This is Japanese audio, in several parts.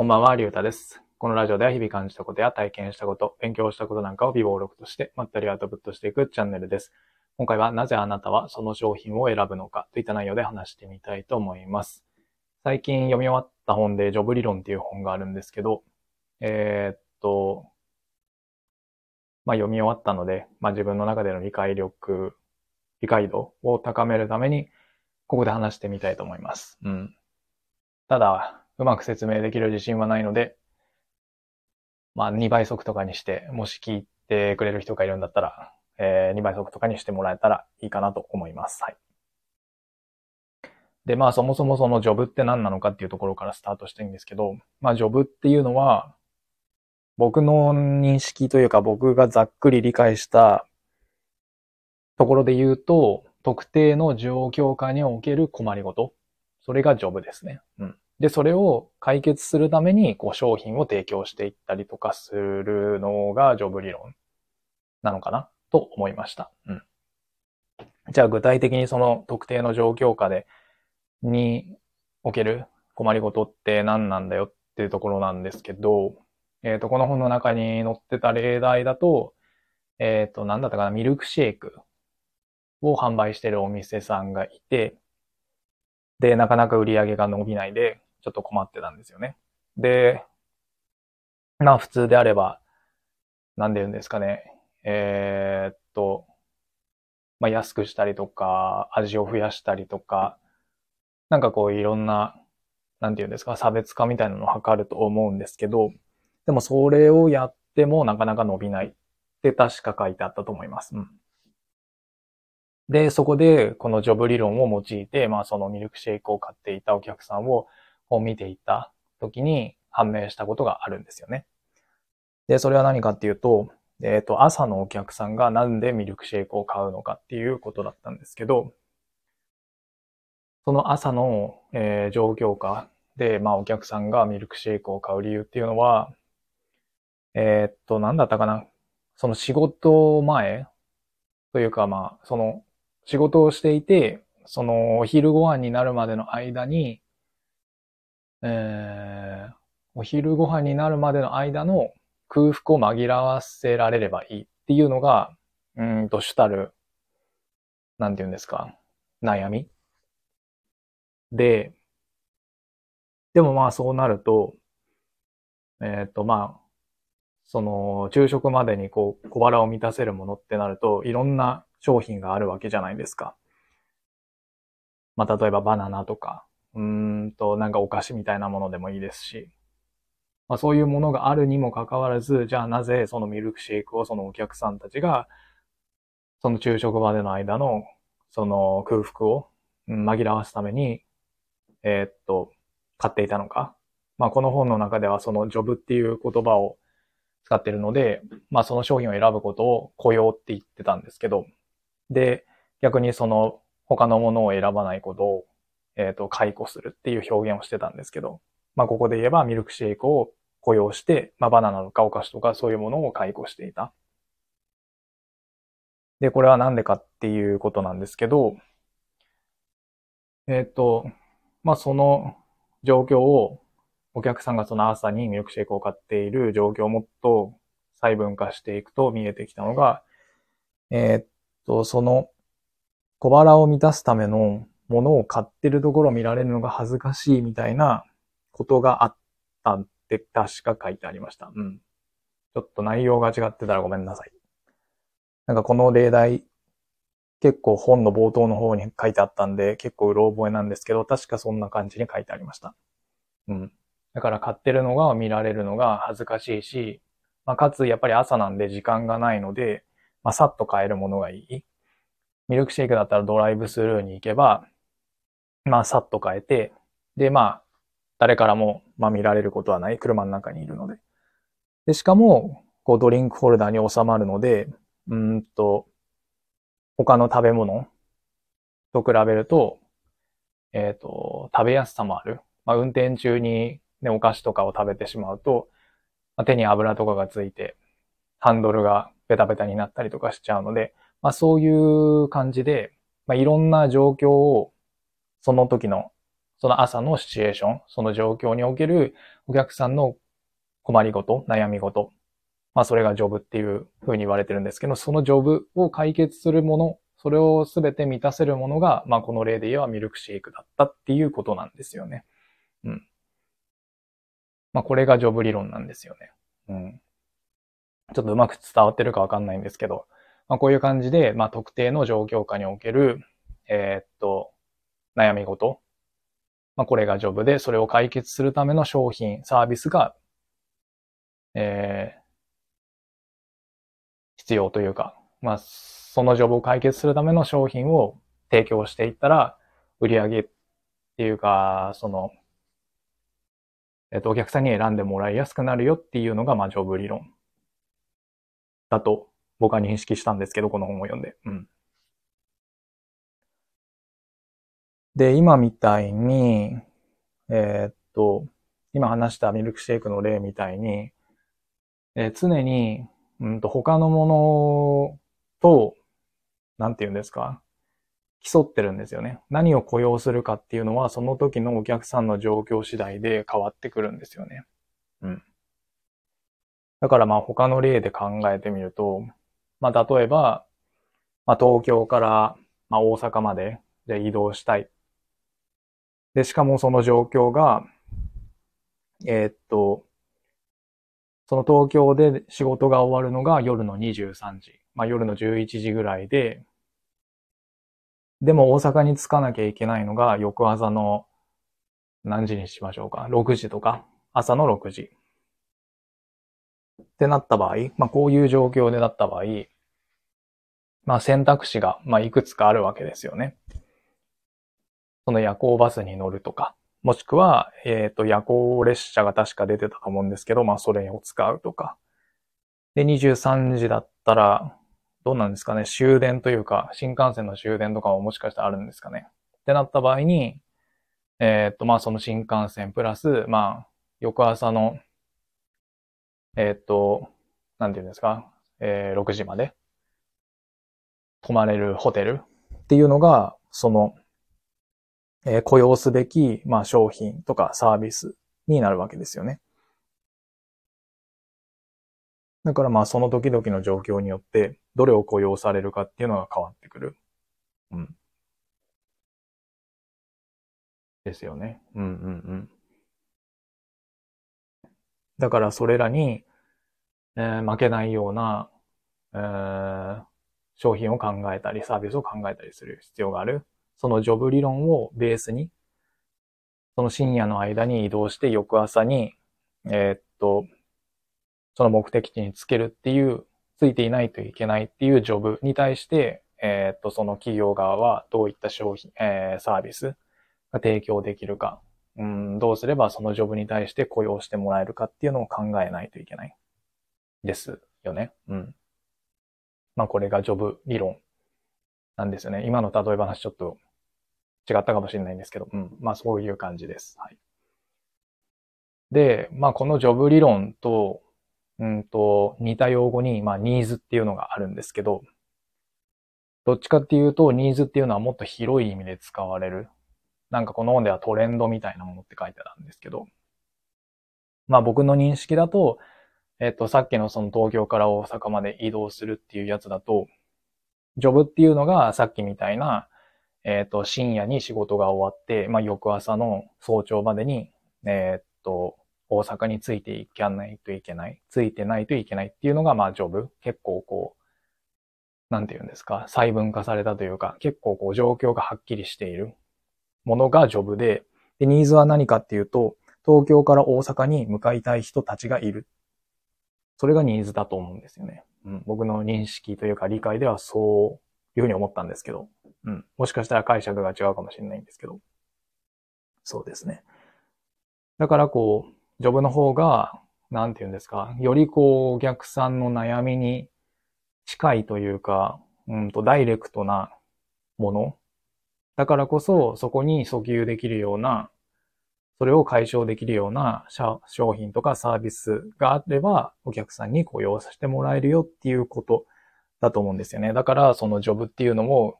こんばんは、りゅうたです。このラジオでは日々感じたことや体験したこと、勉強したことなんかを微暴録としてまったりアウトプットしていくチャンネルです。今回はなぜあなたはその商品を選ぶのかといった内容で話してみたいと思います。最近読み終わった本でジョブ理論っていう本があるんですけど、読み終わったので、自分の中での理解度を高めるために、ここで話してみたいと思います。ただ、うまく説明できる自信はないので、2倍速とかにして、もし聞いてくれる人がいるんだったら、2倍速とかにしてもらえたらいいかなと思います。はい。で、そもそもそのジョブって何なのかっていうところからスタートしてるんですけど、ジョブっていうのは、僕の認識というか、僕がざっくり理解したところで言うと、特定の状況下における困りごと。それがジョブですね。で、それを解決するために、商品を提供していったりとかするのがジョブ理論なのかなと思いました。じゃあ具体的にその特定の状況下における困りごとって何なんだよっていうところなんですけど、この本の中に載ってた例題だと、何だったかな、ミルクシェイクを販売してるお店さんがいて、で、なかなか売り上げが伸びないで、ちょっと困ってたんですよね。で、普通であれば、安くしたりとか、味を増やしたりとか、いろんな、差別化みたいなのを図ると思うんですけど、でもそれをやってもなかなか伸びないって確か書いてあったと思います。で、そこで、このジョブ理論を用いて、そのミルクシェイクを買っていたお客さんを見ていた時に判明したことがあるんですよね。で、それは何かっていうと、朝のお客さんがなんでミルクシェイクを買うのかっていうことだったんですけど、その朝の、状況下で、お客さんがミルクシェイクを買う理由っていうのは、その仕事前というか、仕事をしていて、そのお昼ご飯になるまでの間に、お昼ご飯になるまでの間の空腹を紛らわせられればいいっていうのが、主たる、悩み。でもそうなると、その昼食までに小腹を満たせるものってなると、いろんな商品があるわけじゃないですか。例えばバナナとか、お菓子みたいなものでもいいですし、そういうものがあるにもかかわらず、じゃあなぜそのミルクシェイクをそのお客さんたちが、その昼食までの間の、その空腹を紛らわすために、買っていたのか。この本の中ではそのジョブっていう言葉を使ってるので、その商品を選ぶことを雇用って言ってたんですけど、で、逆にその他のものを選ばないことを、解雇するっていう表現をしてたんですけど、ここで言えばミルクシェイクを雇用して、バナナとかお菓子とかそういうものを解雇していた。で、これはなんでかっていうことなんですけど、その状況をお客さんがその朝にミルクシェイクを買っている状況をもっと細分化していくと見えてきたのが、その小腹を満たすためのものを買ってるところを見られるのが恥ずかしいみたいなことがあったって確か書いてありました。ちょっと内容が違ってたらごめんなさい。この例題、結構本の冒頭の方に書いてあったんで、結構うろ覚えなんですけど、確かそんな感じに書いてありました。だから買ってるのが見られるのが恥ずかしいし、かつやっぱり朝なんで時間がないので、さっと買えるものがいい。ミルクシェイクだったらドライブスルーに行けば、さっと買えて、で、誰からも、見られることはない。車の中にいるので。で、しかも、ドリンクホルダーに収まるので、他の食べ物と比べると、食べやすさもある。運転中に、お菓子とかを食べてしまうと、手に油とかがついて、ハンドルがベタベタになったりとかしちゃうので、そういう感じで、いろんな状況を、その時の、その朝のシチュエーション、その状況におけるお客さんの困りごと、悩みごと、それがジョブっていうふうに言われてるんですけど、そのジョブを解決するもの、それをすべて満たせるものが、この例で言えばミルクシェイクだったっていうことなんですよね。うん。これがジョブ理論なんですよね。うん。ちょっとうまく伝わってるかわかんないんですけど、こういう感じで、特定の状況下における、悩み事。これがジョブで、それを解決するための商品、サービスが、必要というか、そのジョブを解決するための商品を提供していったら、売り上げっていうか、お客さんに選んでもらいやすくなるよっていうのが、ジョブ理論だと僕は認識したんですけど、この本を読んで。うん。で、今みたいに、今話したミルクシェイクの例みたいに、常に、他のものと、なんて言うんですか、競ってるんですよね。何を雇用するかっていうのは、その時のお客さんの状況次第で変わってくるんですよね。うん。だから他の例で考えてみると、例えば、東京から大阪まで移動したい。で、しかもその状況が、その東京で仕事が終わるのが夜の23時、夜の11時ぐらいで、でも大阪に着かなきゃいけないのが翌朝の何時にしましょうか、6時とか、朝の6時。ってなった場合、こういう状況でなった場合、選択肢が、いくつかあるわけですよね。その夜行バスに乗るとか、もしくは、夜行列車が確か出てたと思うんですけど、それを使うとか。で、23時だったら、どうなんですかね、終電というか、新幹線の終電とかももしかしたらあるんですかね。ってなった場合に、その新幹線プラス、翌朝の、なんていうんですか、6時まで泊まれるホテルっていうのが、雇用すべき、商品とかサービスになるわけですよね。だからその時々の状況によってどれを雇用されるかっていうのが変わってくる。うん。ですよね。だからそれらに、負けないような、商品を考えたりサービスを考えたりする必要がある。そのジョブ理論をベースに、その深夜の間に移動して翌朝に、その目的地についていないといけないっていうジョブに対して、その企業側はどういった商品、サービスが提供できるか、どうすればそのジョブに対して雇用してもらえるかっていうのを考えないといけないですよね。うん。これがジョブ理論なんですよね。今の例え話ちょっと違ったかもしれないんですけど、そういう感じです。はい。で、このジョブ理論と、似た用語に、ニーズっていうのがあるんですけど、どっちかっていうと、ニーズっていうのはもっと広い意味で使われる。この本ではトレンドみたいなものって書いてあるんですけど、僕の認識だと、さっきのその東京から大阪まで移動するっていうやつだと、ジョブっていうのがさっきみたいな、深夜に仕事が終わって、翌朝の早朝までに、大阪についてないといけないっていうのが、ジョブ。結構なんていうんですか、細分化されたというか、結構状況がはっきりしているものがジョブで、で、ニーズは何かっていうと、東京から大阪に向かいたい人たちがいる。それがニーズだと思うんですよね。僕の認識というか理解ではそういうふうに思ったんですけど、もしかしたら解釈が違うかもしれないんですけど。そうですね。だからジョブの方が、なんていうんですか、よりお客さんの悩みに近いというか、ダイレクトなもの。だからこそ、そこに訴求できるような、それを解消できるような商品とかサービスがあればお客さんに雇用してもらえるよっていうことだと思うんですよね。だからそのジョブっていうのも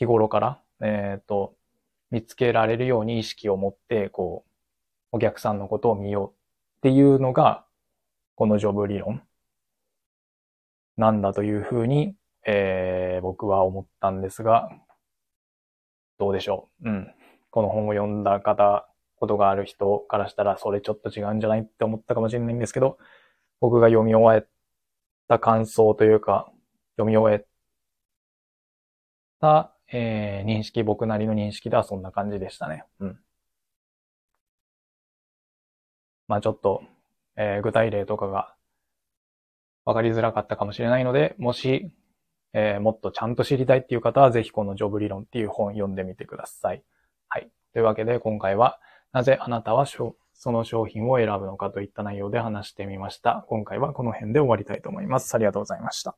日頃から、見つけられるように意識を持って、こう、お客さんのことを見ようっていうのが、このジョブ理論なんだというふうに、僕は思ったんですが、どうでしょう。うん。この本を読んだ方、ことがある人からしたら、それちょっと違うんじゃないって思ったかもしれないんですけど、僕が読み終えた感想というか、読み終えた、認識、僕なりの認識ではそんな感じでしたね。うん。まあちょっと、具体例とかが分かりづらかったかもしれないので、もし、もっとちゃんと知りたいっていう方は、ぜひこのジョブ理論っていう本読んでみてください。はい。というわけで、今回は、なぜあなたはその商品を選ぶのかといった内容で話してみました。今回はこの辺で終わりたいと思います。ありがとうございました。